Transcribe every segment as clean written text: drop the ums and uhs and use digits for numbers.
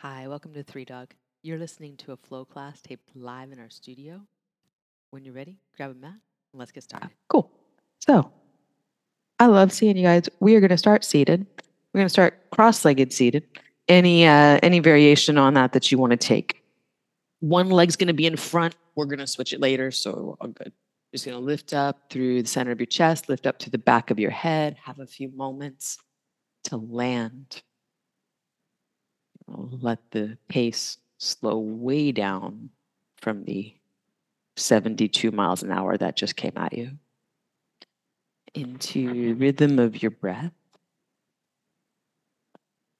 Hi, welcome to Three Dog. You're listening to a flow class taped live in our studio. When you're ready, grab a mat and let's get started. Cool. So, I love seeing you guys. We are going to start seated. We're going to start cross-legged seated. Any variation on that you want to take. One leg's going to be in front. We're going to switch it later, so we're all good. Just going to lift up through the center of your chest, lift up to the back of your head. Have a few moments to land. Let the pace slow way down from the 72 miles an hour that just came at you. Into rhythm of your breath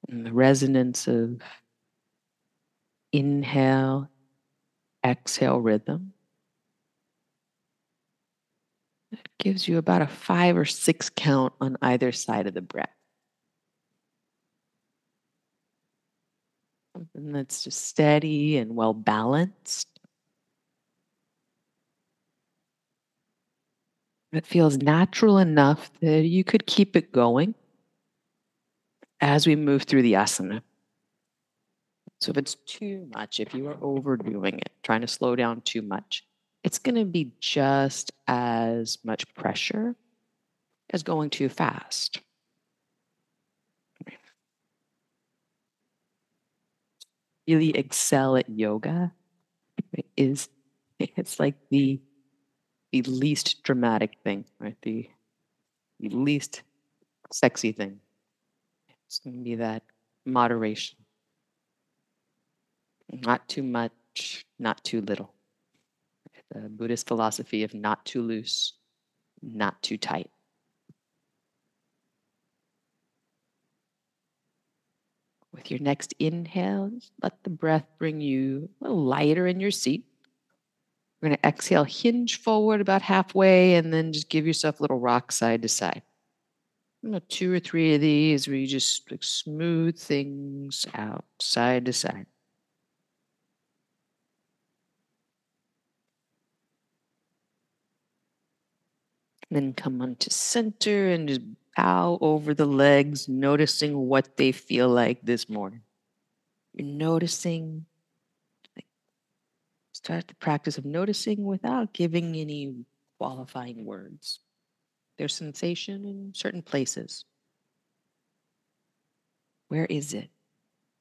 and the resonance of inhale, exhale rhythm. That gives you about a 5 or 6 count on either side of the breath. Something that's just steady and well balanced. It feels natural enough that you could keep it going as we move through the asana. So if it's too much, if you are overdoing it, trying to slow down too much, it's going to be just as much pressure as going too fast. Really excel at yoga it's like the least dramatic thing, right? The least sexy thing. It's going to be that moderation. Not too much, not too little. The Buddhist philosophy of not too loose, not too tight. With your next inhale, let the breath bring you a little lighter in your seat. We're going to exhale, hinge forward about halfway, and then just give yourself a little rock side to side. 2 or 3 of these where you just smooth things out side to side. Then come onto center and just bow over the legs, noticing what they feel like this morning. You're noticing, start the practice of noticing without giving any qualifying words. There's sensation in certain places. Where is it?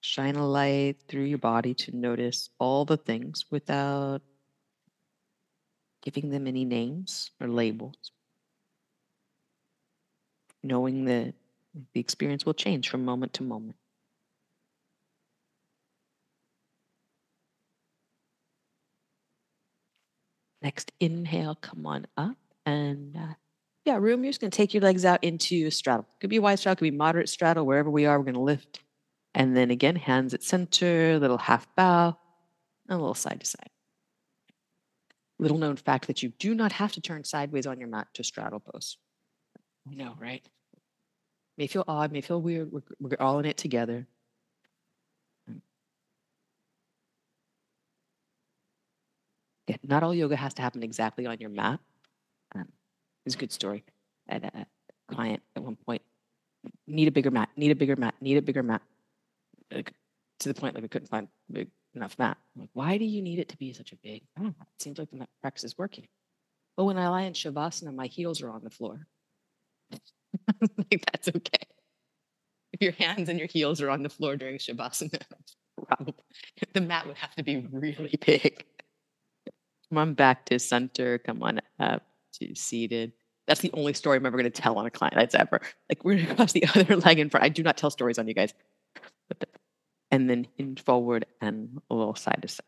Shine a light through your body to notice all the things without giving them any names or labels. Knowing that the experience will change from moment to moment. Next inhale, come on up. And room, you're just going to take your legs out into a straddle. Could be a wide straddle, could be moderate straddle. Wherever we are, we're going to lift. And then again, hands at center, a little half bow, and a little side to side. Little known fact that you do not have to turn sideways on your mat to straddle pose. You know, right? May feel odd, may feel weird. We're all in it together. Yeah, not all yoga has to happen exactly on your mat. It's a good story. I had a client at one point, need a bigger mat. Like, to the point, like, I couldn't find big enough mat. I'm like, why do you need it to be such a big mat? It seems like the mat practice is working. But when I lie in Shavasana, my heels are on the floor. Like, that's okay. If your hands and your heels are on the floor during Shavasana, the mat would have to be really big. Come on back to center. Come on up to seated. That's the only story I'm ever going to tell on a client that's ever. Like, we're going to cross the other leg in front. I do not tell stories on you guys. And then hinge forward and a little side to side.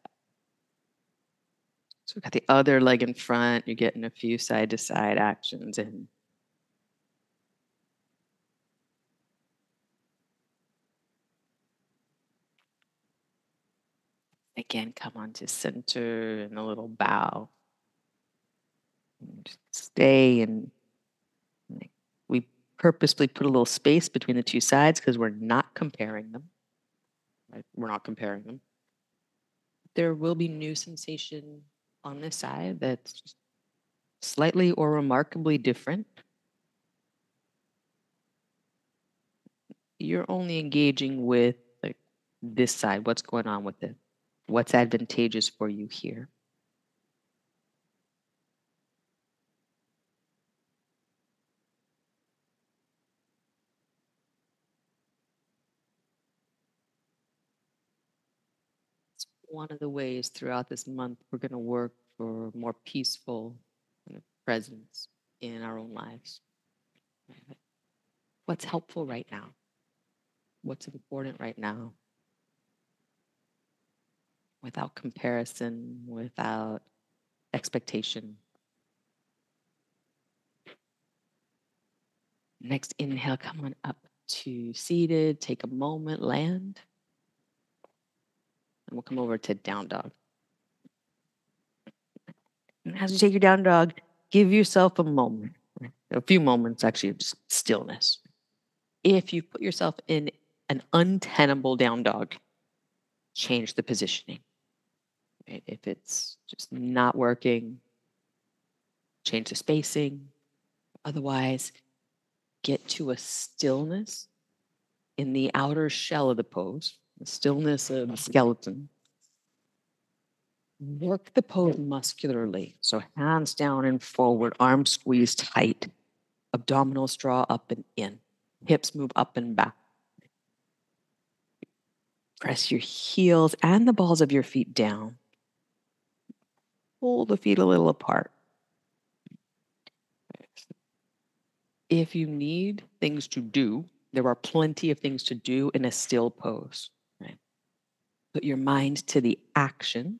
So we've got the other leg in front. You're getting a few side to side actions in. Again, come on to center and a little bow. And just stay, and we purposely put a little space between the two sides because we're not comparing them. Right? We're not comparing them. There will be new sensation on this side that's slightly or remarkably different. You're only engaging with this side? What's going on with it? What's advantageous for you here? It's one of the ways throughout this month we're going to work for more peaceful presence in our own lives. What's helpful right now? What's important right now? Without comparison, without expectation. Next inhale, come on up to seated. Take a moment, land. And we'll come over to down dog. And as you take your down dog, give yourself a moment, a few moments actually, of just stillness. If you put yourself in an untenable down dog, change the positioning. If it's just not working, change the spacing. Otherwise, get to a stillness in the outer shell of the pose, the stillness of the skeleton. Work the pose muscularly. So hands down and forward, arms squeezed tight, abdominals draw up and in, hips move up and back. Press your heels and the balls of your feet down. Pull the feet a little apart. If you need things to do, there are plenty of things to do in a still pose. Right? Put your mind to the action.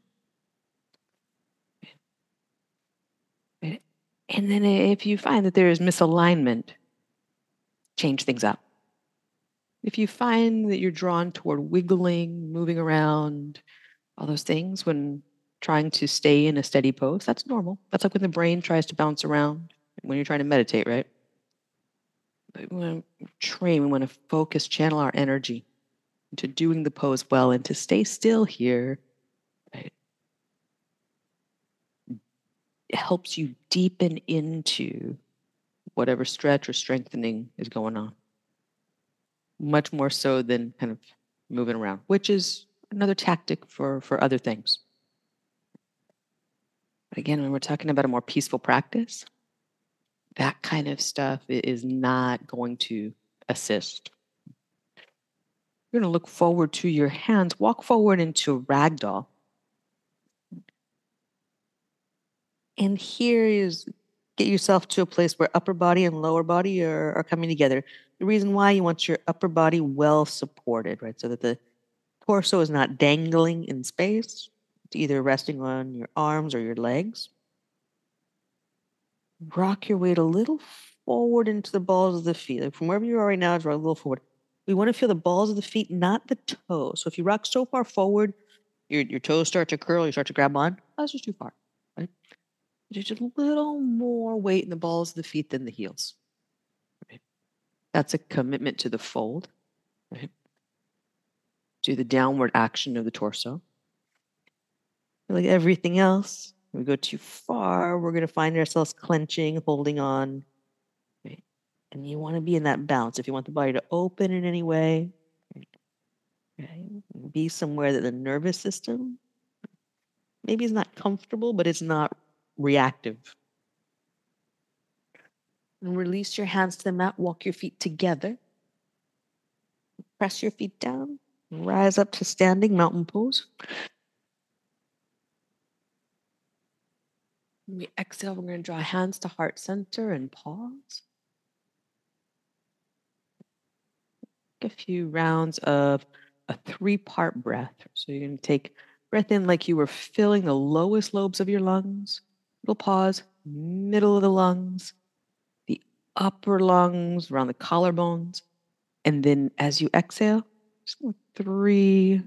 Right? And then if you find that there is misalignment, change things up. If you find that you're drawn toward wiggling, moving around, all those things when trying to stay in a steady pose, that's normal. That's like when the brain tries to bounce around when you're trying to meditate, right? But we want to train, we want to focus, channel our energy into doing the pose well and to stay still here, right? It helps you deepen into whatever stretch or strengthening is going on. Much more so than kind of moving around, which is another tactic for other things. But again, when we're talking about a more peaceful practice, that kind of stuff is not going to assist. You're going to look forward to your hands. Walk forward into ragdoll. And here is, get yourself to a place where upper body and lower body are coming together. The reason why, you want your upper body well supported, right? So that the torso is not dangling in space. It's either resting on your arms or your legs. Rock your weight a little forward into the balls of the feet. Like from wherever you are right now, draw a little forward. We want to feel the balls of the feet, not the toes. So if you rock so far forward, your toes start to curl, you start to grab on. That's just too far, right? Just a little more weight in the balls of the feet than the heels. That's a commitment to the fold, right? To the downward action of the torso. Like everything else, if we go too far, we're going to find ourselves clenching, holding on, right? And you want to be in that balance. If you want the body to open in any way, right? Be somewhere that the nervous system maybe is not comfortable, but it's not reactive. And release your hands to the mat. Walk your feet together. Press your feet down. Rise up to standing mountain pose. When we exhale, we're going to draw hands to heart center and pause. Take a few rounds of a 3-part breath. So you're going to take breath in like you were filling the lowest lobes of your lungs. Little pause, middle of the lungs, upper lungs, around the collarbones. And then as you exhale, just 3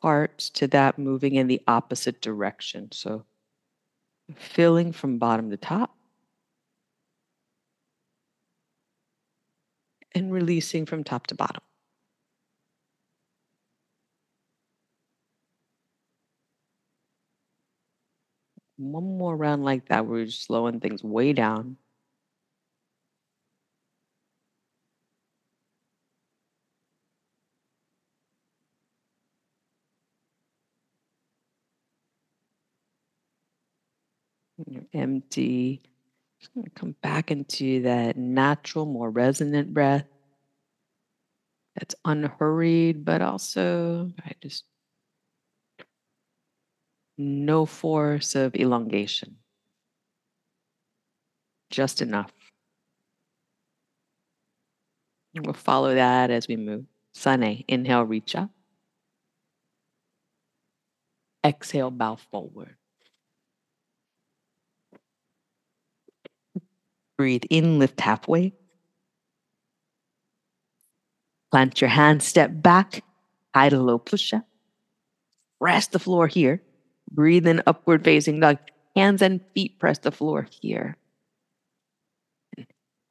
parts to that moving in the opposite direction. So filling from bottom to top and releasing from top to bottom. One more round like that where you're slowing things way down. You're empty. Just going to come back into that natural, more resonant breath. That's unhurried, but also just no force of elongation. Just enough. And we'll follow that as we move. Sane, inhale, reach up. Exhale, bow forward. Breathe in, lift halfway. Plant your hand, step back. High to low push-up. Rest the floor here. Breathe in, upward facing dog. Hands and feet press the floor here.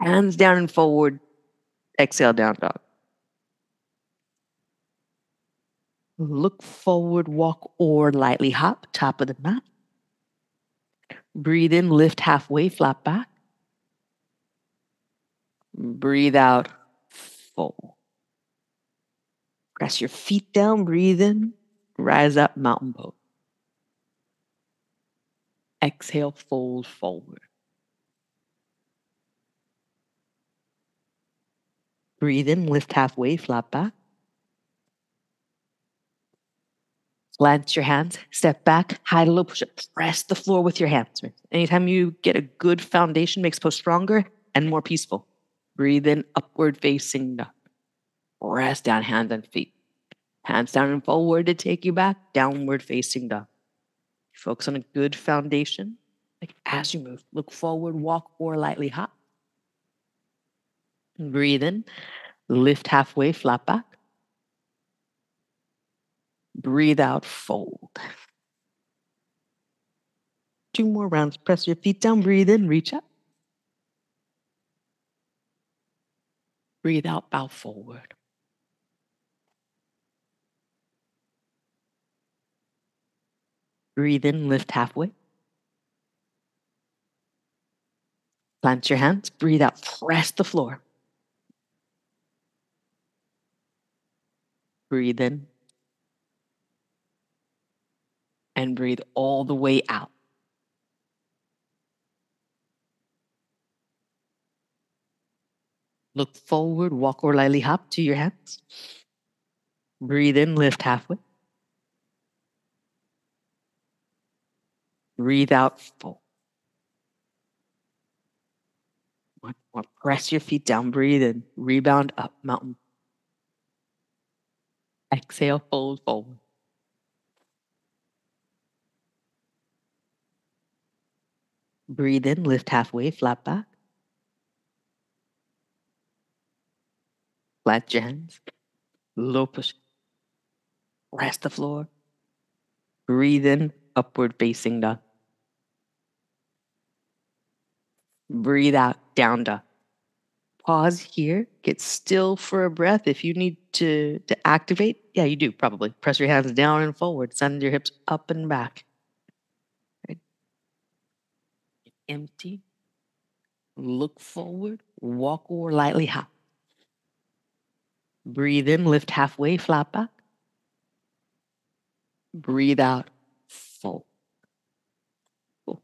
Hands down and forward. Exhale, down dog. Look forward, walk, or lightly hop, top of the mat. Breathe in, lift halfway, flop back. Breathe out, fold. Press your feet down, breathe in, rise up, mountain pose. Exhale, fold forward. Breathe in, lift halfway, flop back. Plant your hands, step back, high to low push up. Press the floor with your hands. Anytime you get a good foundation, makes pose stronger and more peaceful. Breathe in, upward facing dog. Press down, hands and feet. Hands down and forward to take you back, downward facing dog. Focus on a good foundation. As you move, look forward, walk, or lightly hop. Breathe in, lift halfway, flop back. Breathe out, fold. 2 more rounds. Press your feet down, breathe in, reach up. Breathe out, bow forward. Breathe in, lift halfway. Plant your hands, breathe out, press the floor. Breathe in. And breathe all the way out. Look forward, walk or lightly hop to your hands. Breathe in, lift halfway. Breathe out, fold. 1 more. Press your feet down, breathe in. Rebound up, mountain. Exhale, fold forward. Breathe in, lift halfway, flop back. Flat your hands. Low push. Rest the floor. Breathe in, upward facing dog. Breathe out, down dog. Pause here. Get still for a breath. If you need to activate, yeah, you do probably. Press your hands down and forward. Send your hips up and back. Empty, look forward, walk or lightly hop. Breathe in, lift halfway, flop back. Breathe out, fold. Cool.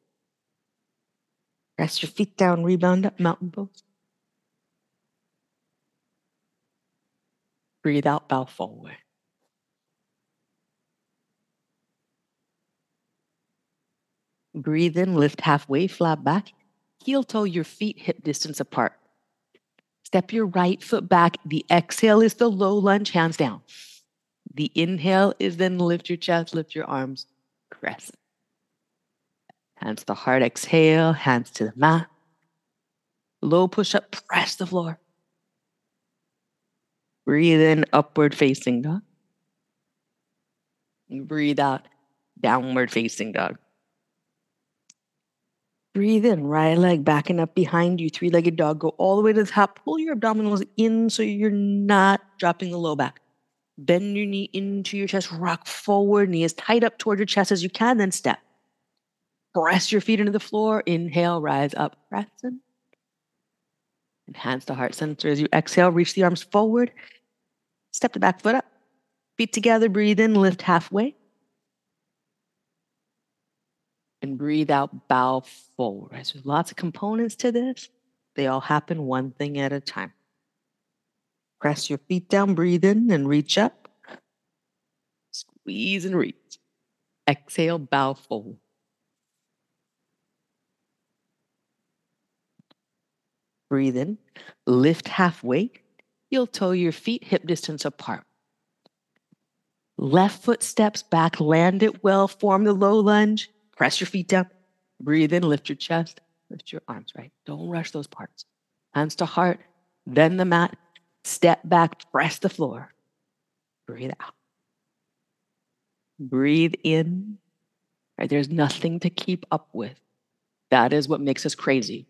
Press your feet down, rebound up, mountain pose. Breathe out, bow forward. Breathe in, lift halfway, flop back. Heel toe your feet hip distance apart. Step your right foot back. The exhale is the low lunge, hands down. The inhale is then lift your chest, lift your arms, crescent. Hands to the heart, exhale, hands to the mat. Low push up, press the floor. Breathe in, upward facing dog. And breathe out, downward facing dog. Breathe in, right leg back and up behind you, 3-legged dog. Go all the way to the top. Pull your abdominals in so you're not dropping the low back. Bend your knee into your chest. Rock forward, knee as tight up toward your chest as you can, then step. Press your feet into the floor. Inhale, rise up, press in. And hands to heart center as you exhale. Reach the arms forward. Step the back foot up. Feet together, breathe in, lift halfway. and breathe out, bow forward. Right? So there's lots of components to this. They all happen one thing at a time. Press your feet down, breathe in and reach up. Squeeze and reach. Exhale, bow forward. Breathe in, lift halfway. You'll toe your feet hip distance apart. Left foot steps back, land it well, form the low lunge. Press your feet down, breathe in, lift your chest, lift your arms, right? Don't rush those parts. Hands to heart, then the mat, step back, press the floor. Breathe out. Breathe in. Right? There's nothing to keep up with. That is what makes us crazy.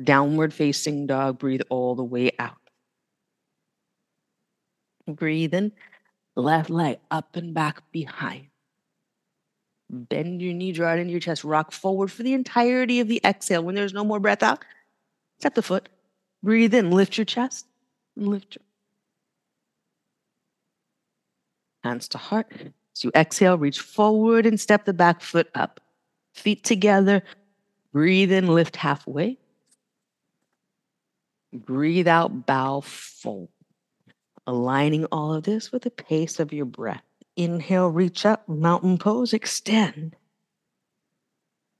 Downward facing dog, breathe all the way out. Breathe in, left leg up and back behind. Bend your knee, draw it into your chest, rock forward for the entirety of the exhale. When there's no more breath out, step the foot, breathe in, lift your chest, and lift your hands to heart. As you exhale, reach forward and step the back foot up. Feet together, breathe in, lift halfway. Breathe out, bow forward. Aligning all of this with the pace of your breath. Inhale, reach up, mountain pose, extend.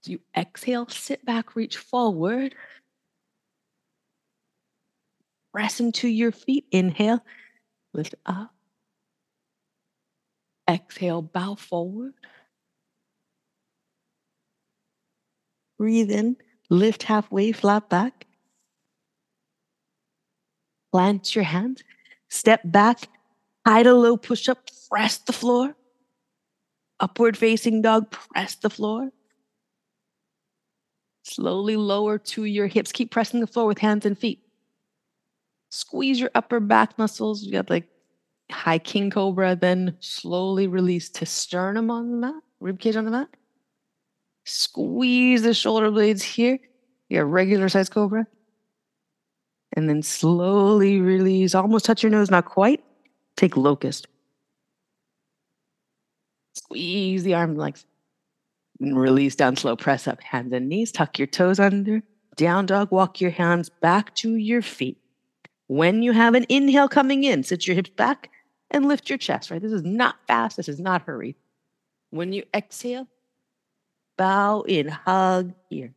As you exhale, sit back, reach forward. Press into your feet. Inhale, lift up. Exhale, bow forward. Breathe in, lift halfway, flat back. Plant your hands, step back, high to low push-up, press the floor. Upward facing dog, press the floor. Slowly lower to your hips. Keep pressing the floor with hands and feet. Squeeze your upper back muscles. You got like high king cobra, then slowly release to sternum on the mat, ribcage on the mat. Squeeze the shoulder blades here. You got regular size cobra. And then slowly release, almost touch your nose, not quite. Take locust. Squeeze the arm and legs. And release down slow, press up, hands and knees. Tuck your toes under. Down dog, walk your hands back to your feet. When you have an inhale coming in, sit your hips back and lift your chest, right? This is not fast. This is not hurried. When you exhale, bow in, hug here.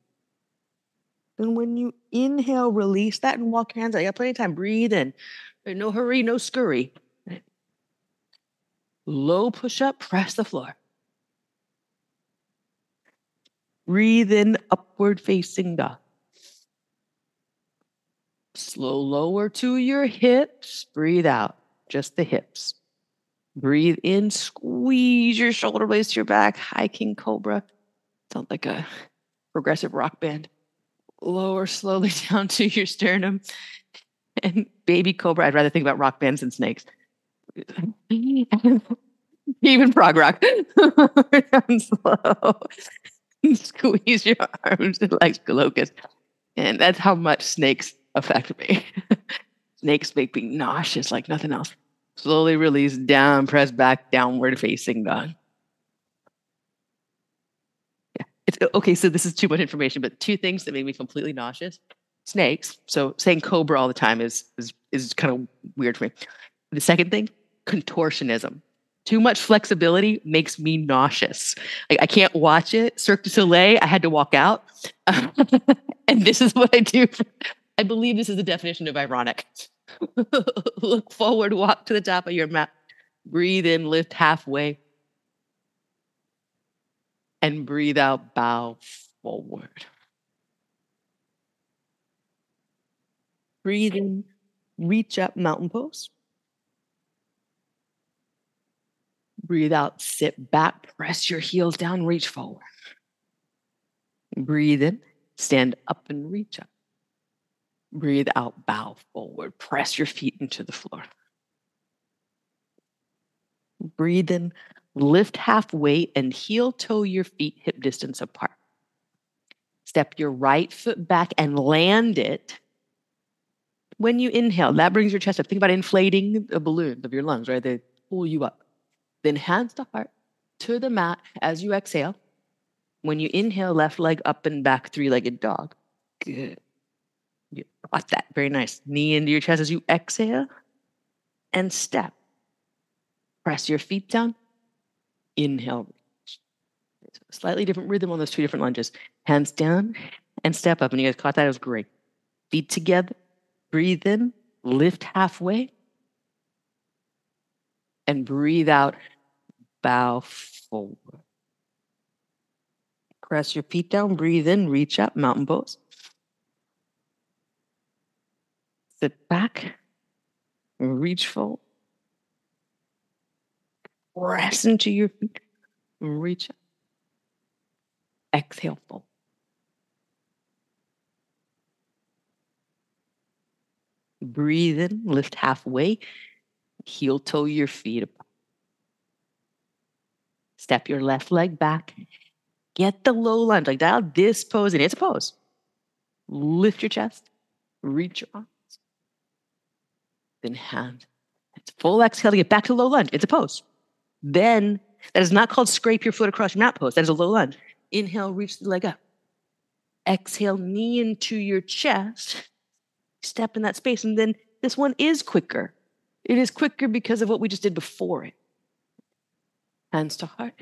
And when you inhale, release that and walk your hands out. You got plenty of time. Breathe in. No hurry, no scurry. Low push-up, press the floor. Breathe in, upward facing dog. Slow lower to your hips. Breathe out, just the hips. Breathe in, squeeze your shoulder blades to your back. High king cobra. Sounds like a progressive rock band. Lower slowly down to your sternum. And baby cobra, I'd rather think about rock bands than snakes. Even prog rock. Lower down slow. Squeeze your arms and legs, locust. And that's how much snakes affect me. Snakes make me nauseous like nothing else. Slowly release down, press back, downward facing dog. Okay, so this is too much information, but two things that make me completely nauseous. Snakes. So saying cobra all the time is kind of weird for me. The second thing, contortionism. Too much flexibility makes me nauseous. Like, I can't watch it. Cirque du Soleil, I had to walk out. And this is what I do. I believe this is the definition of ironic. Look forward, walk to the top of your mat. Breathe in, lift halfway. And breathe out, bow forward. Breathe in, reach up, mountain pose. Breathe out, sit back, press your heels down, reach forward. Breathe in, stand up and reach up. Breathe out, bow forward, press your feet into the floor. Breathe in, lift halfway and heel toe your feet hip distance apart. Step your right foot back and land it. When you inhale, that brings your chest up. Think about inflating the balloons of your lungs, right? They pull you up. Then hands to heart, to the mat as you exhale. When you inhale, left leg up and back, three-legged dog. Good. You got that. Very nice. Knee into your chest as you exhale and step. Press your feet down. Inhale. Slightly different rhythm on those two different lunges. Hands down and step up. And you guys caught that? It was great. Feet together. Breathe in. Lift halfway. And breathe out. Bow forward. Press your feet down. Breathe in. Reach up. Mountain pose. Sit back. Reach forward. Press into your feet. Reach up. Exhale forward. Breathe in. Lift halfway. Heel toe your feet apart. Step your left leg back. Get the low lunge. Like dial this pose in. It's a pose. Lift your chest. Reach your arms. Then hand. It's full exhale to get back to low lunge. It's a pose. Then, that is not called scrape your foot across your mat pose. That is a low lunge. Inhale, reach the leg up. Exhale, knee into your chest. Step in that space. And then this one is quicker. It is quicker because of what we just did before it. Hands to heart.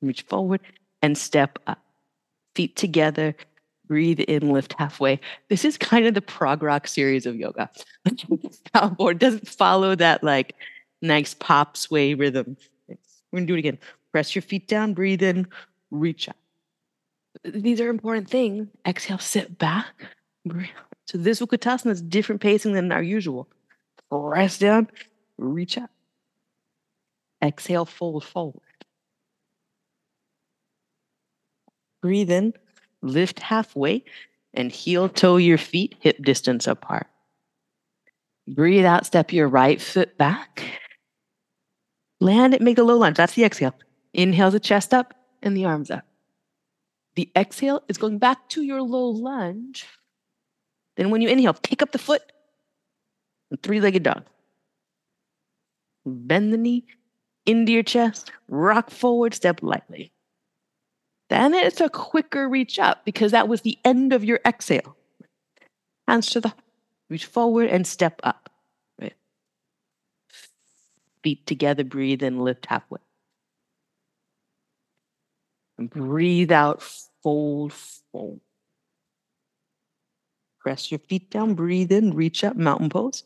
Reach forward and step up. Feet together. Breathe in, lift halfway. This is kind of the prog rock series of yoga. Cowboard doesn't follow that like nice pop sway rhythm. We're going to do it again. Press your feet down. Breathe in. Reach up. These are important things. Exhale, sit back. Breathe. So this Utkatasana is different pacing than our usual. Press down. Reach up. Exhale, fold forward. Breathe in. Lift halfway and heel toe your feet, hip distance apart. Breathe out, step your right foot back. Land it, make a low lunge. That's the exhale. Inhale the chest up and the arms up. The exhale is going back to your low lunge. Then when you inhale, kick up the foot and three-legged dog. Bend the knee into your chest, rock forward, step lightly. Then it's a quicker reach up because that was the end of your exhale. Hands to the heart. Reach forward and step up. Right. Feet together, breathe in, lift halfway. And breathe out, fold forward. Press your feet down, breathe in, reach up, mountain pose.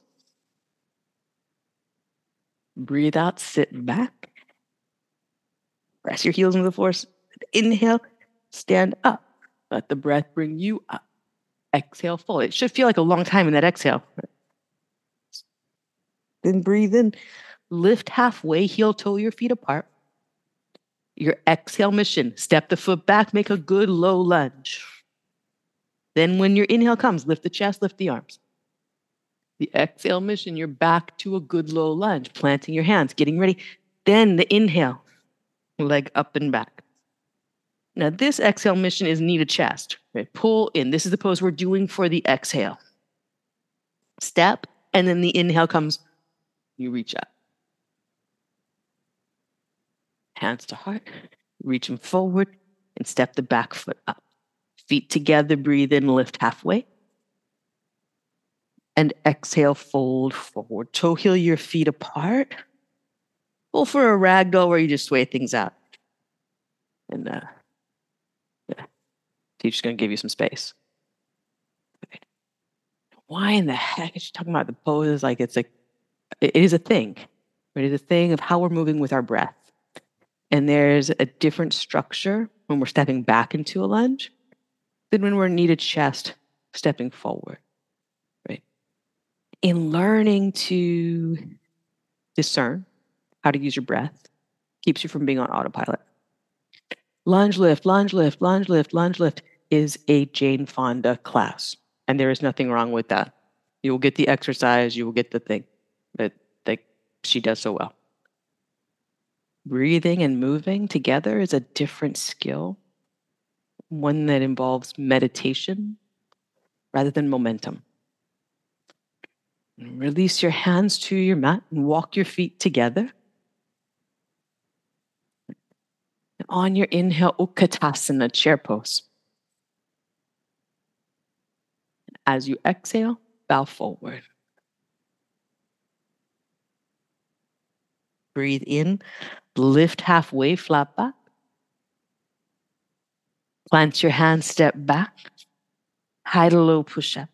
Breathe out, sit back. Press your heels into the floor. Inhale, stand up. Let the breath bring you up. Exhale, fold. It should feel like a long time in that exhale. Then breathe in. Lift halfway, heel toe your feet apart. Your exhale mission. Step the foot back, make a good low lunge. Then when your inhale comes, lift the chest, lift the arms. The exhale mission, you're back to a good low lunge, planting your hands, getting ready. Then the inhale, leg up and back. Now, this exhale mission is knee to chest. Right? Pull in. This is the pose we're doing for the exhale. Step, and then the inhale comes. You reach up. Hands to heart. Reach them forward and step the back foot up. Feet together. Breathe in. Lift halfway. And exhale, fold forward. Toe heel your feet apart. Pull for a ragdoll where you just sway things out. And, teacher's going to give you some space. Right. Why in the heck is she talking about the poses? Like it is a thing. It is a thing of how we're moving with our breath. And there's a different structure when we're stepping back into a lunge than when we're knee to chest stepping forward. Right? In learning to discern how to use your breath keeps you from being on autopilot. Lunge lift, lunge lift, lunge lift, lunge lift is a Jane Fonda class. And there is nothing wrong with that. You will get the exercise, you will get the thing that she does so well. Breathing and moving together is a different skill, one that involves meditation rather than momentum. Release your hands to your mat and walk your feet together. On your inhale, Utkatasana, chair pose. As you exhale, bow forward. Breathe in, lift halfway, flat back. Plant your hand, step back. High to low push up.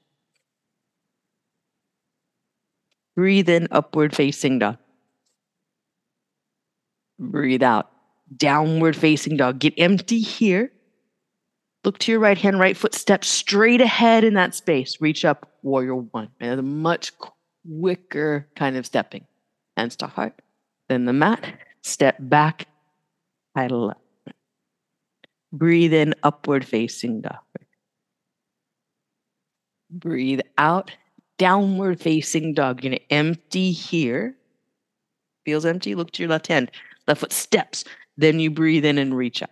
Breathe in, upward facing dog. Breathe out, downward facing dog. Get empty here. Look to your right hand, right foot, step straight ahead in that space. Reach up, warrior one. And a much quicker kind of stepping. Hands to heart, then the mat. Step back, high to left. Breathe in, upward facing dog. Breathe out, downward facing dog. You're going to empty here. Feels empty, look to your left hand. Left foot steps. Then you breathe in and reach up.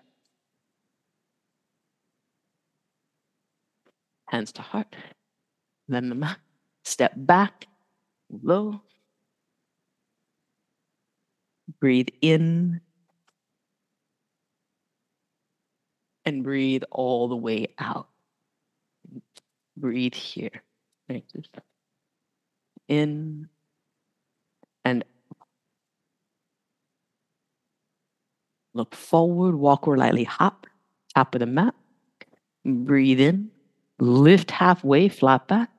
Hands to heart. Then the mat. Step back. Low. Breathe in. And breathe all the way out. Breathe here. In. And look forward, walk or lightly hop, top of the mat. Breathe in, lift halfway, flat back.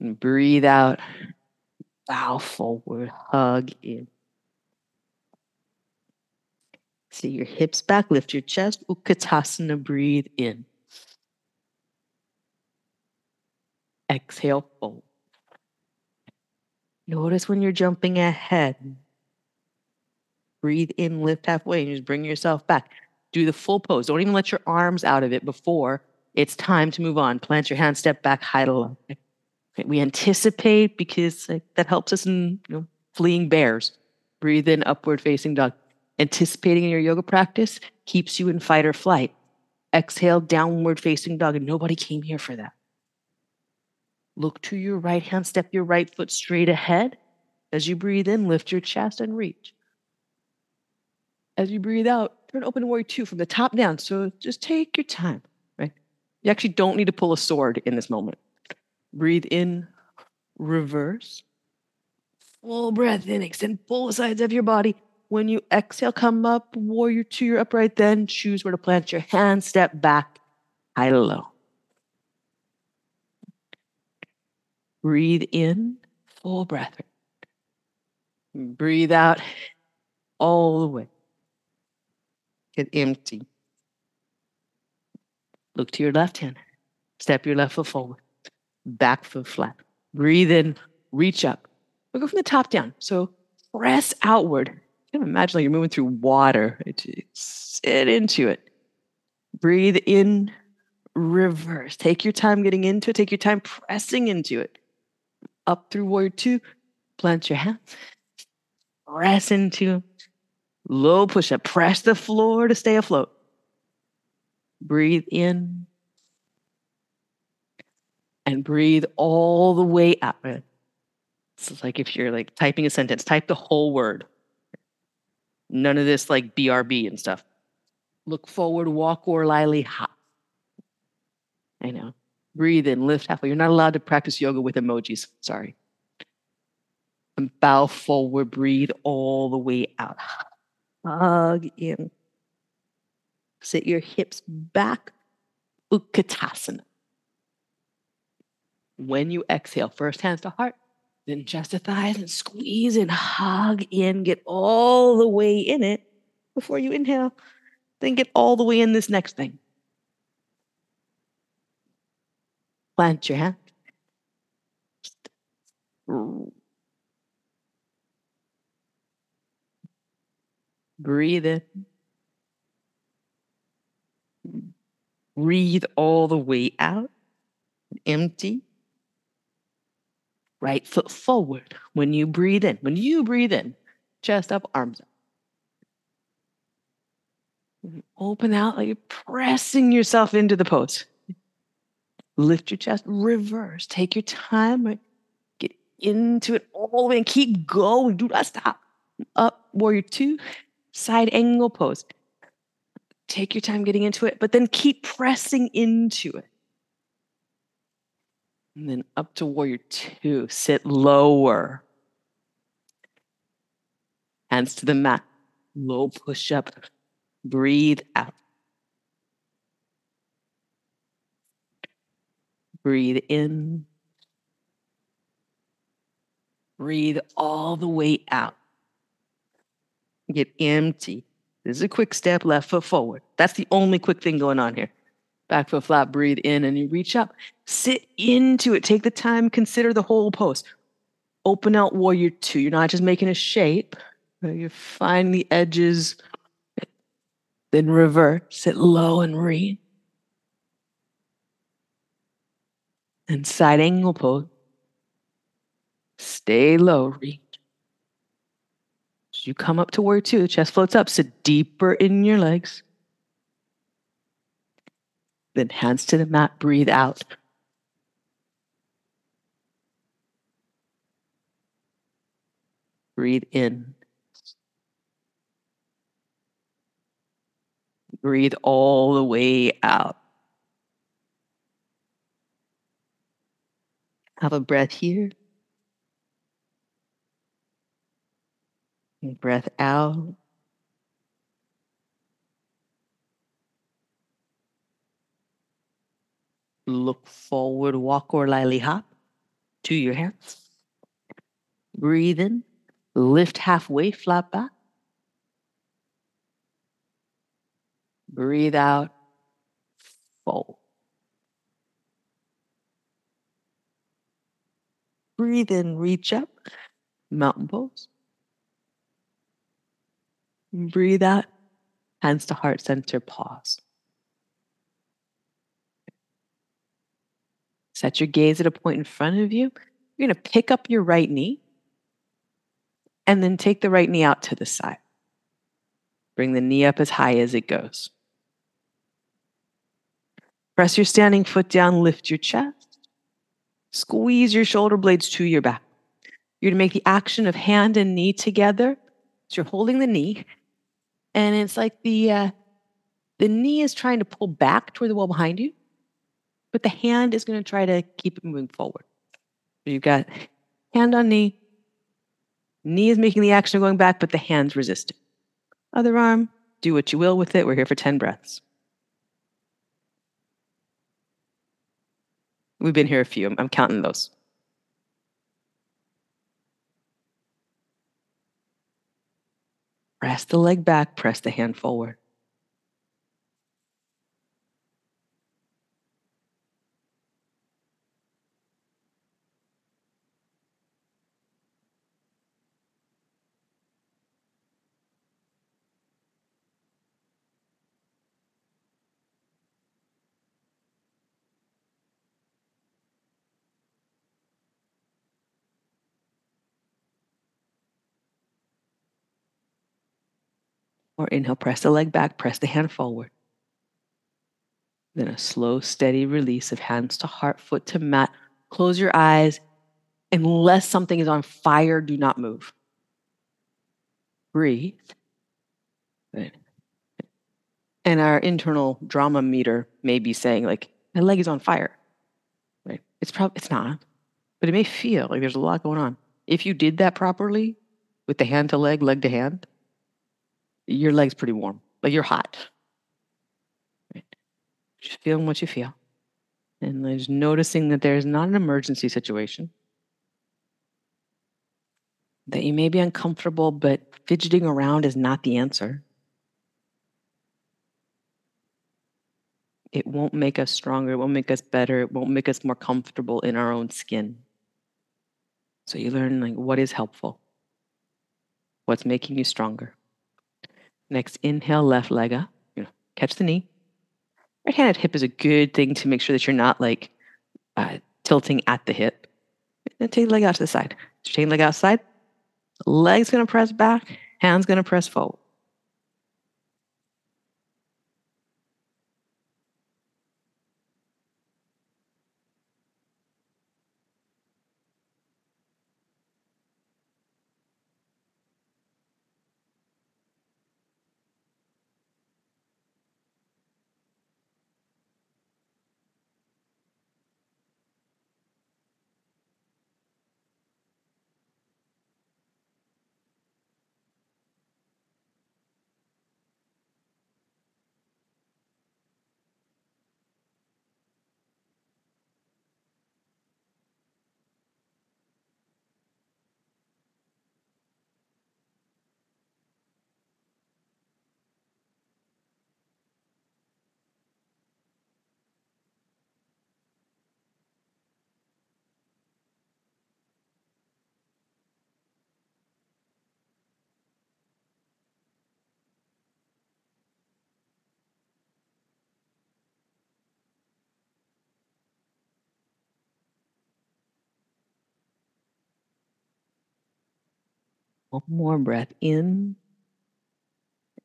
And breathe out, bow forward, hug in. See your hips back, lift your chest, Utkatasana, breathe in. Exhale, fold. Notice when you're jumping ahead. Breathe in, lift halfway, and just bring yourself back. Do the full pose. Don't even let your arms out of it before it's time to move on. Plant your hand, step back, high to low. Okay, we anticipate because that helps us in fleeing bears. Breathe in, upward facing dog. Anticipating in your yoga practice keeps you in fight or flight. Exhale, downward facing dog, and nobody came here for that. Look to your right hand, step your right foot straight ahead. As you breathe in, lift your chest and reach. As you breathe out, turn open warrior two from the top down. So just take your time, right? You actually don't need to pull a sword in this moment. Breathe in, reverse. Full breath in, extend both sides of your body. When you exhale, come up, warrior two, you're upright. Then choose where to plant your hand, step back, high to low. Breathe in, full breath. Breathe out all the way. Get empty. Look to your left hand. Step your left foot forward. Back foot flat. Breathe in. Reach up. We'll go from the top down. So press outward. You can imagine like you're moving through water. Sit into it. Breathe in. Reverse. Take your time getting into it. Take your time pressing into it. Up through warrior two. Plant your hands. Press into low push-up. Press the floor to stay afloat. Breathe in. And breathe all the way out. It's like if you're typing a sentence. Type the whole word. None of this BRB and stuff. Look forward, walk or lightly hop. I know. Breathe in, lift halfway. You're not allowed to practice yoga with emojis. Sorry. And bow forward, breathe all the way out. Hug in. Sit your hips back, Utkatasana. When you exhale, first hands to heart, then chest to thighs, and squeeze and hug in. Get all the way in it before you inhale. Then get all the way in this next thing. Plant your hand. Breathe in. Breathe all the way out. Empty. Right foot forward when you breathe in. When you breathe in, chest up, arms up. Open out like you're pressing yourself into the pose. Lift your chest, reverse. Take your time, right? Get into it all the way and keep going. Do not stop. Up, warrior two. side angle pose. Take your time getting into it, but then keep pressing into it. And then up to warrior two, sit lower. Hands to the mat, low push up, breathe out. Breathe in. Breathe all the way out. Get empty. This is a quick step, left foot forward. That's the only quick thing going on here. Back foot flat, breathe in, and you reach up. Sit into it. Take the time. Consider the whole pose. Open out warrior two. You're not just making a shape. You find the edges. Then revert. Sit low and reach. And side angle pose. Stay low. Reach. As you come up to warrior two, chest floats up. Sit deeper in your legs. Then hands to the mat, breathe out. Breathe in. Breathe all the way out. Have a breath here. And breath out. Look forward, walk or lily hop to your hands. Breathe in, lift halfway, flat back. Breathe out, fold. Breathe in, reach up, mountain pose. Breathe out, hands to heart center, pause. Set your gaze at a point in front of you. You're going to pick up your right knee and then take the right knee out to the side. Bring the knee up as high as it goes. Press your standing foot down, lift your chest. Squeeze your shoulder blades to your back. You're going to make the action of hand and knee together. So you're holding the knee, and it's like the knee is trying to pull back toward the wall behind you, but the hand is going to try to keep it moving forward. So you've got hand on knee. Knee is making the action of going back, but the hand's resisting. Other arm, do what you will with it. We're here for 10 breaths. We've been here a few. I'm counting those. Press the leg back, press the hand forward. Or inhale, press the leg back, press the hand forward. Then a slow, steady release of hands to heart, foot to mat. Close your eyes. Unless something is on fire, do not move. Breathe. Good. And our internal drama meter may be saying, like, my leg is on fire. Right? It's not, but it may feel like there's a lot going on. If you did that properly with the hand to leg, leg to hand, your leg's pretty warm, like you're hot. Right. Just feeling what you feel. And just noticing that there's not an emergency situation. That you may be uncomfortable, but fidgeting around is not the answer. It won't make us stronger. It won't make us better. It won't make us more comfortable in our own skin. So you learn like what is helpful. What's making you stronger. Next, inhale, left leg up. Catch the knee. Right-handed hip is a good thing to make sure that you're not like tilting at the hip. Then take the leg out to the side. Take the leg outside. Leg's going to press back. Hand's going to press forward. One more breath in.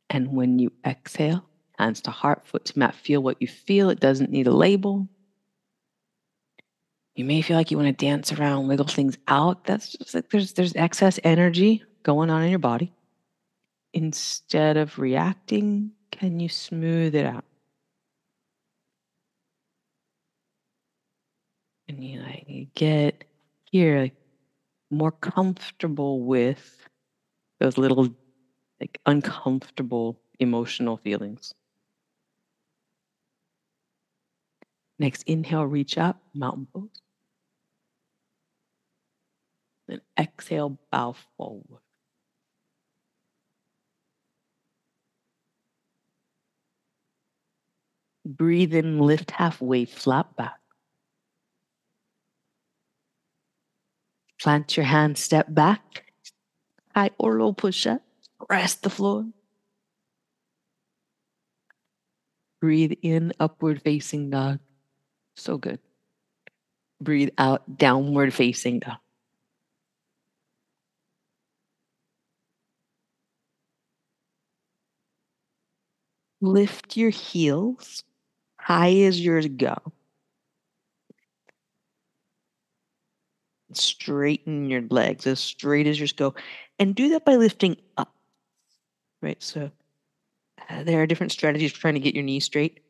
And when you exhale, hands to heart, foot to mat, feel what you feel. It doesn't need a label. You may feel like you want to dance around, wiggle things out. That's just like there's excess energy going on in your body. Instead of reacting, can you smooth it out? And you get here more comfortable with those little uncomfortable emotional feelings. Next, inhale, reach up, mountain pose. Then exhale, bow forward. Breathe in, lift halfway, flop back. Plant your hand, step back. High or low push-up, press the floor. Breathe in, upward facing dog. So good. Breathe out, downward facing dog. Lift your heels, high as yours go. Straighten your legs as straight as yours go. And do that by lifting up, right? So there are different strategies for trying to get your knees straight.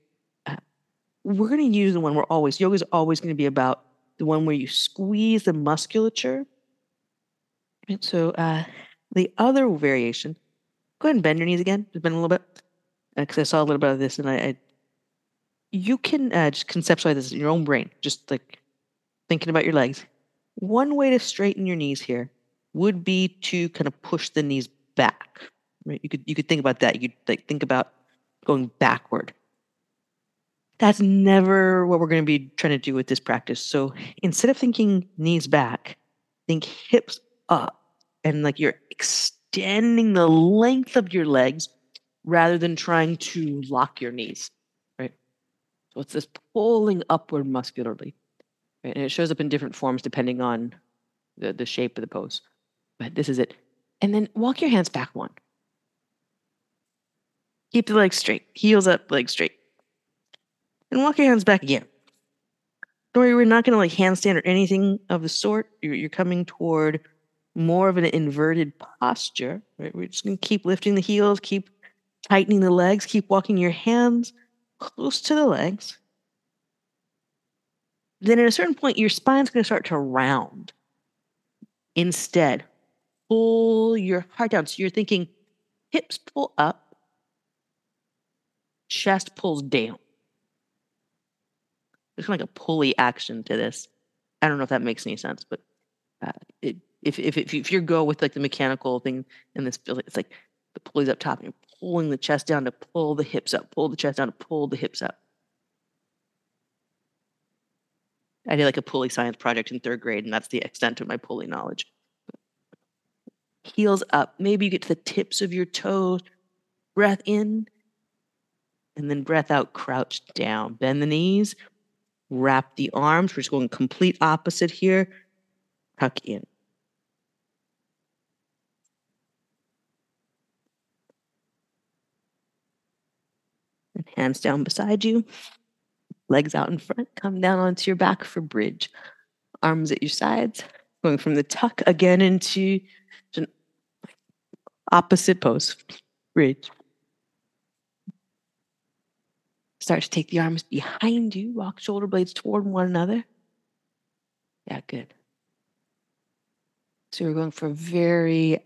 We're going to use the one we're always, yoga is always going to be about the one where you squeeze the musculature. And so the other variation, go ahead and bend your knees again. Just bend a little bit. Because I saw a little bit of this and you can just conceptualize this in your own brain. Just thinking about your legs. One way to straighten your knees here would be to kind of push the knees back. Right? You could think about that. You could think about going backward. That's never what we're going to be trying to do with this practice. So instead of thinking knees back, think hips up. And you're extending the length of your legs rather than trying to lock your knees, right? So it's this pulling upward muscularly. Right? And it shows up in different forms depending on the shape of the pose. But this is it. And then walk your hands back one. Keep the legs straight. Heels up, legs straight. And walk your hands back again. Don't worry, we're not going to handstand or anything of the sort. You're coming toward more of an inverted posture, right? We're just going to keep lifting the heels, keep tightening the legs, keep walking your hands close to the legs. Then at a certain point, your spine's going to start to round. Instead, pull your heart down. So you're thinking hips pull up, chest pulls down. There's kind of a pulley action to this. I don't know if that makes any sense, but if you go with the mechanical thing in this, it's the pulley's up top and you're pulling the chest down to pull the hips up, pull the chest down to pull the hips up. I did a pulley science project in third grade, and that's the extent of my pulley knowledge. Heels up. Maybe you get to the tips of your toes. Breath in, and then breath out, crouch down. Bend the knees. Wrap the arms. We're just going complete opposite here. Tuck in. And hands down beside you. Legs out in front. Come down onto your back for bridge. Arms at your sides. Going from the tuck again into an opposite pose. Bridge. Start to take the arms behind you. Walk shoulder blades toward one another. Yeah, good. So we're going for a very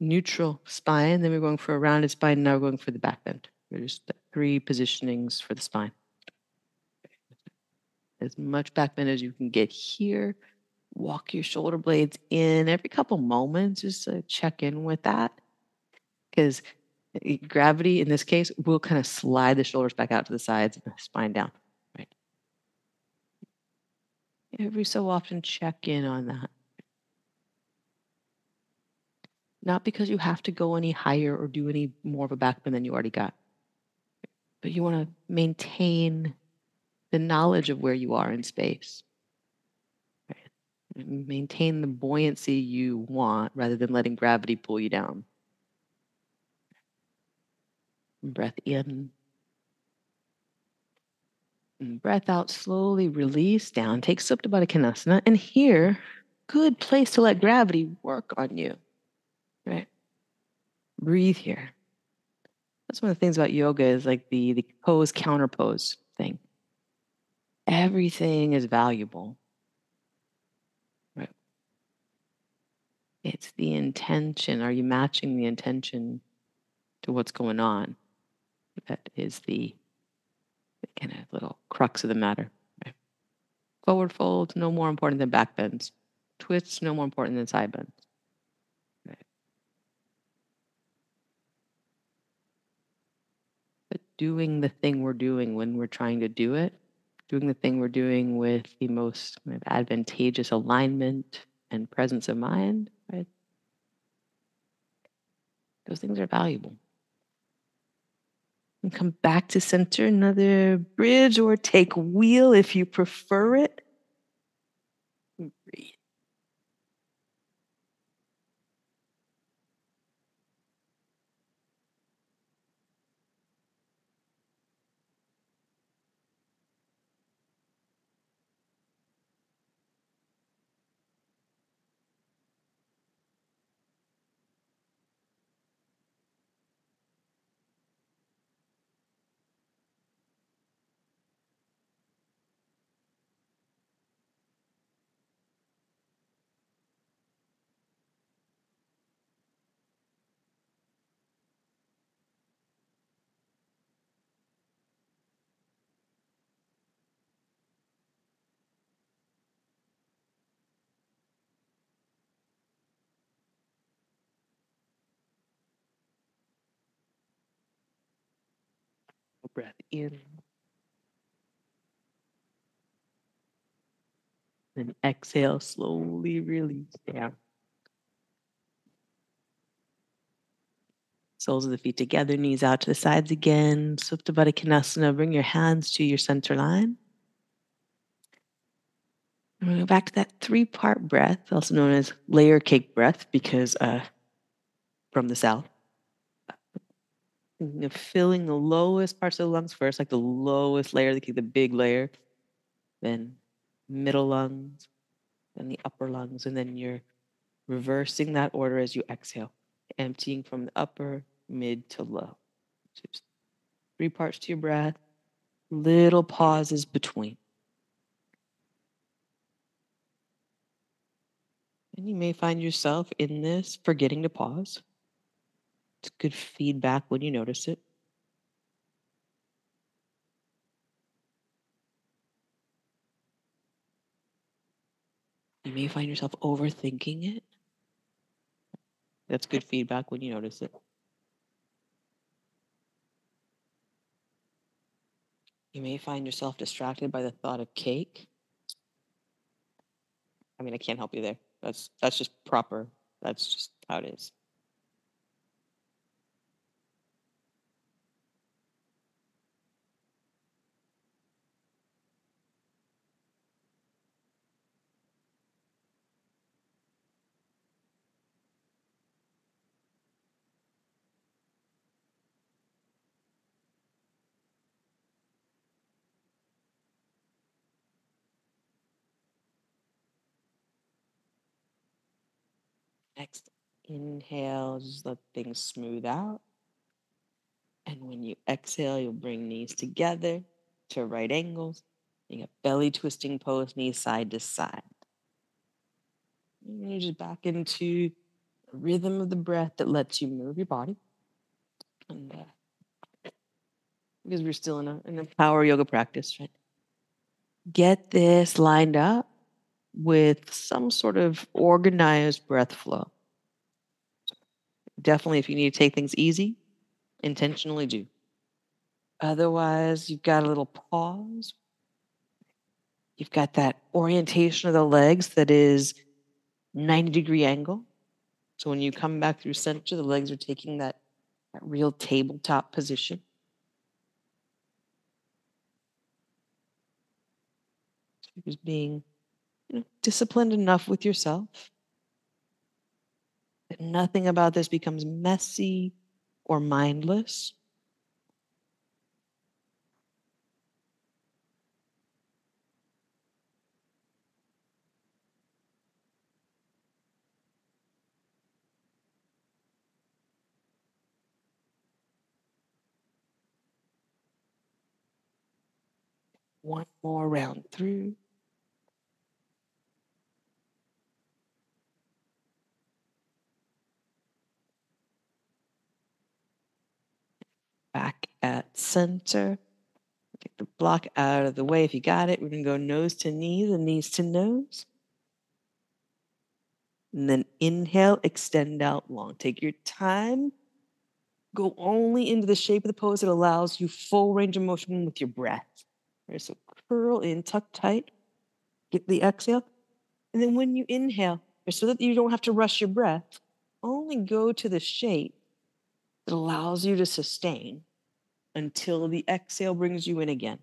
neutral spine. Then we're going for a rounded spine. Now we're going for the back bend. There's three positionings for the spine. As much back bend as you can get here. Walk your shoulder blades in every couple moments. Just check in with that. Because gravity, in this case, will kind of slide the shoulders back out to the sides and the spine down, right? Every so often, check in on that. Not because you have to go any higher or do any more of a back bend than you already got, but you want to maintain the knowledge of where you are in space. Right? Maintain the buoyancy you want rather than letting gravity pull you down. Breath in. And breath out, slowly release down. Take Supta Baddha Konasana. And here, good place to let gravity work on you, right? Breathe here. That's one of the things about yoga is like the pose counter pose thing. Everything is valuable. Right? It's the intention. Are you matching the intention to what's going on? That is the kind of little crux of the matter. Right? Forward folds, no more important than back bends. Twists, no more important than side bends. Right? But doing the thing we're doing when we're trying to do it, doing the thing we're doing with the most kind of advantageous alignment and presence of mind, right? Those things are valuable. And come back to center, another bridge or take wheel if you prefer it. Breathe. Breath in and exhale, slowly release down. Soles of the feet together, knees out to the sides again. Supta Baddha Konasana, bring your hands to your center line. I'm going to go back to that three-part breath, also known as layer cake breath, because from the south. Filling the lowest parts of the lungs first, like the lowest layer, the big layer, then middle lungs, then the upper lungs, and then you're reversing that order as you exhale, emptying from the upper, mid to low. So just three parts to your breath, little pauses between. And you may find yourself in this forgetting to pause. It's good feedback when you notice it. You may find yourself overthinking it. That's good feedback when you notice it. You may find yourself distracted by the thought of cake. I mean, I can't help you there. That's just proper. That's just how it is. Next, inhale, just let things smooth out. And when you exhale, you'll bring knees together to right angles. You got belly twisting pose, knees side to side. And you're just back into the rhythm of the breath that lets you move your body. And because we're still in a power yoga practice, right? Get this lined up with some sort of organized breath flow. Definitely, if you need to take things easy, intentionally do. Otherwise, you've got a little pause. You've got that orientation of the legs that is 90-degree angle. So when you come back through center, the legs are taking that real tabletop position. Just being disciplined enough with yourself that nothing about this becomes messy or mindless. One more round through. Back at center. Get the block out of the way if you got it. We're going to go nose to knees and knees to nose. And then inhale, extend out long. Take your time. Go only into the shape of the pose that allows you full range of motion with your breath. So curl in, tuck tight, get the exhale. And then when you inhale, so that you don't have to rush your breath, only go to the shape that allows you to sustain until the exhale brings you in again.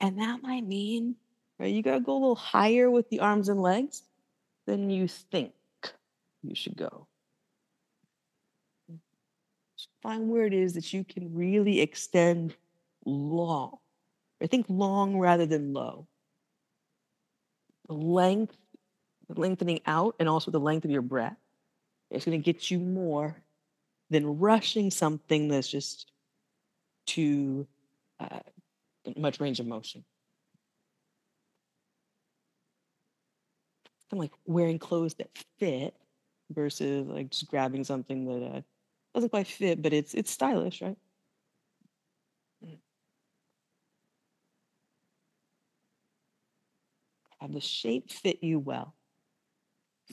And that might mean you got to go a little higher with the arms and legs than you think you should go. Just find where it is that you can really extend long. I think long rather than low. The length, the lengthening out, and also the length of your breath is going to get you more than rushing something that's just too much range of motion. Kind of like wearing clothes that fit versus like just grabbing something that doesn't quite fit, but it's stylish, right? Have the shape fit you well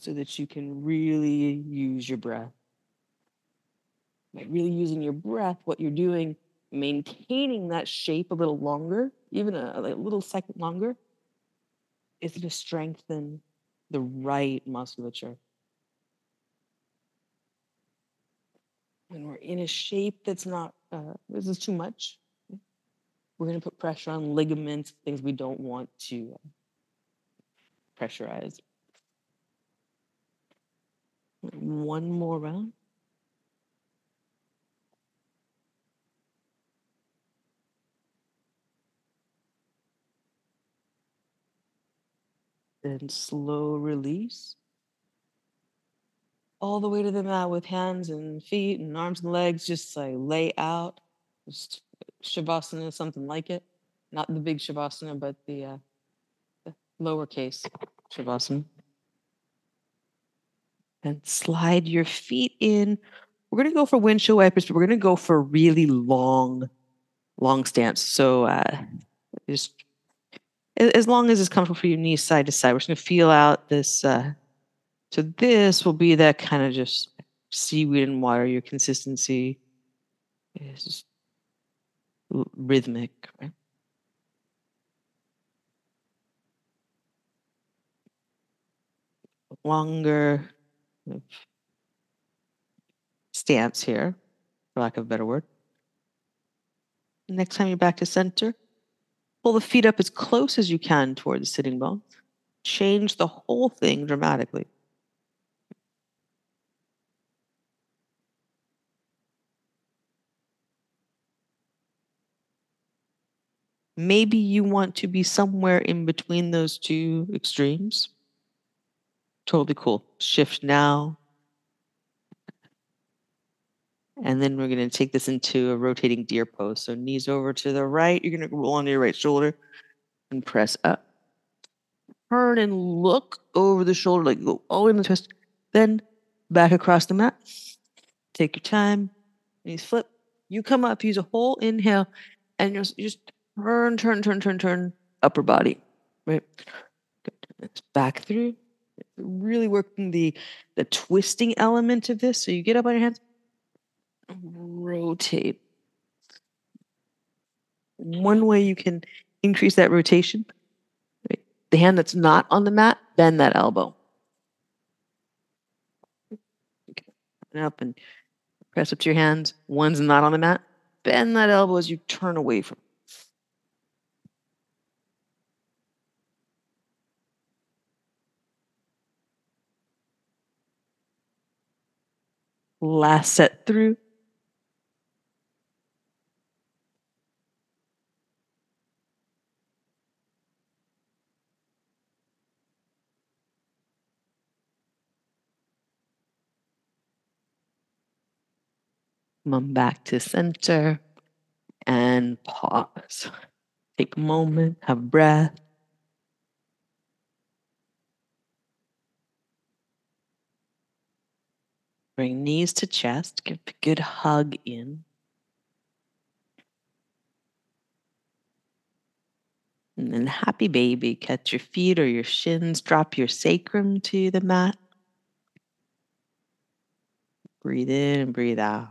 so that you can really use your breath. By really using your breath, what you're doing, maintaining that shape a little longer, even a little second longer, is to strengthen the right musculature. When we're in a shape that's not, this is too much, we're going to put pressure on ligaments, things we don't want to pressurize. One more round. Then slow release. All the way to the mat with hands and feet and arms and legs, just like lay out. Just Shavasana, something like it. Not the big Shavasana, but the lowercase Shavasana. And slide your feet in. We're going to go for windshield wipers, but we're going to go for really long stance. So just as long as it's comfortable for you, knees side to side. We're just going to feel out this. So this will be that kind of just seaweed and water. Your consistency is just rhythmic, right? Longer stance here, for lack of a better word. Next time you're back to center, pull the feet up as close as you can toward the sitting bone. Change the whole thing dramatically. Maybe you want to be somewhere in between those two extremes. Totally cool. Shift now. And then we're going to take this into a rotating deer pose. So knees over to the right. You're going to roll onto your right shoulder and press up. Turn and look over the shoulder, like go all in the twist. Then back across the mat. Take your time. Knees flip. You come up. Use a whole inhale. And just turn. Upper body. Right? Good. Back through. Really working the twisting element of this. So you get up on your hands, rotate. One way you can increase that rotation, right? The hand that's not on the mat, bend that elbow. Okay. Up and press up to your hands. One's not on the mat, bend that elbow as you turn away from it. Last set through. Come back to center and pause. Take a moment, have breath. Bring knees to chest, give a good hug in. And then happy baby, catch your feet or your shins, drop your sacrum to the mat. Breathe in and breathe out.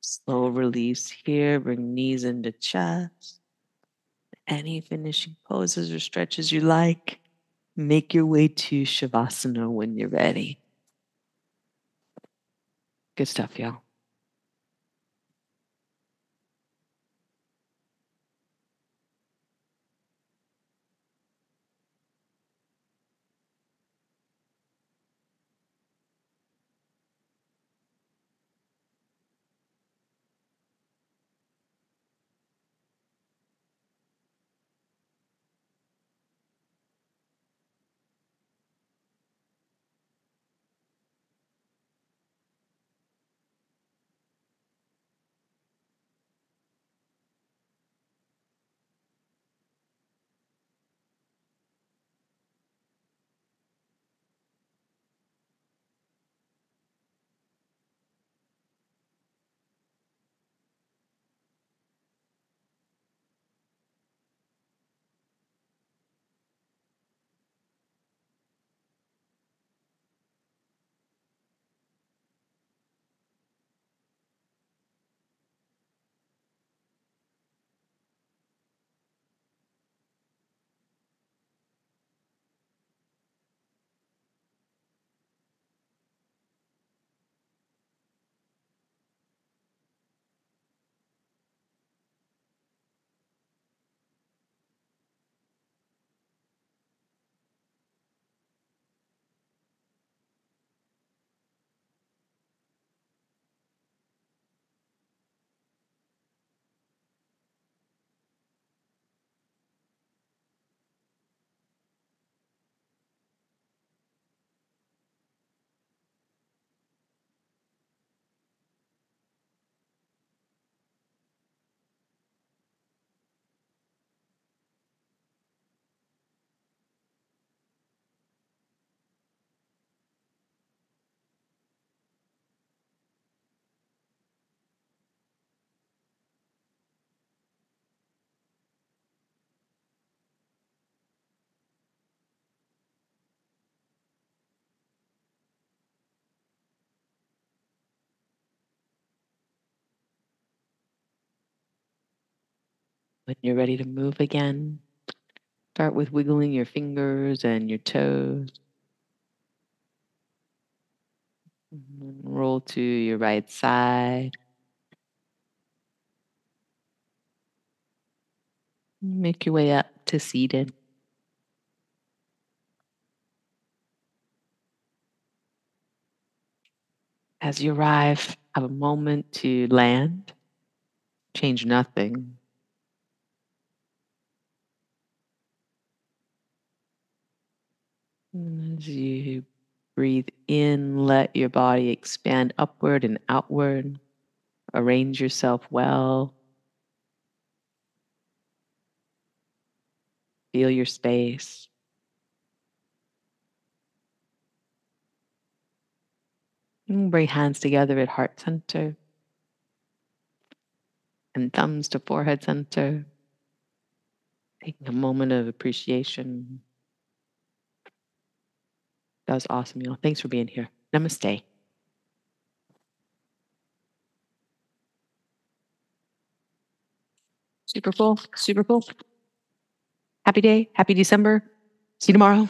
Slow release here, bring knees into chest. Any finishing poses or stretches you like, make your way to Shavasana when you're ready. Good stuff, y'all. When you're ready to move again, start with wiggling your fingers and your toes. And roll to your right side. Make your way up to seated. As you arrive, have a moment to land. Change nothing. As you breathe in, let your body expand upward and outward. Arrange yourself well. Feel your space. And bring hands together at heart center and thumbs to forehead center. Taking a moment of appreciation. That was awesome, y'all. Thanks for being here. Namaste. Super full, super full. Happy day, happy December. See you tomorrow.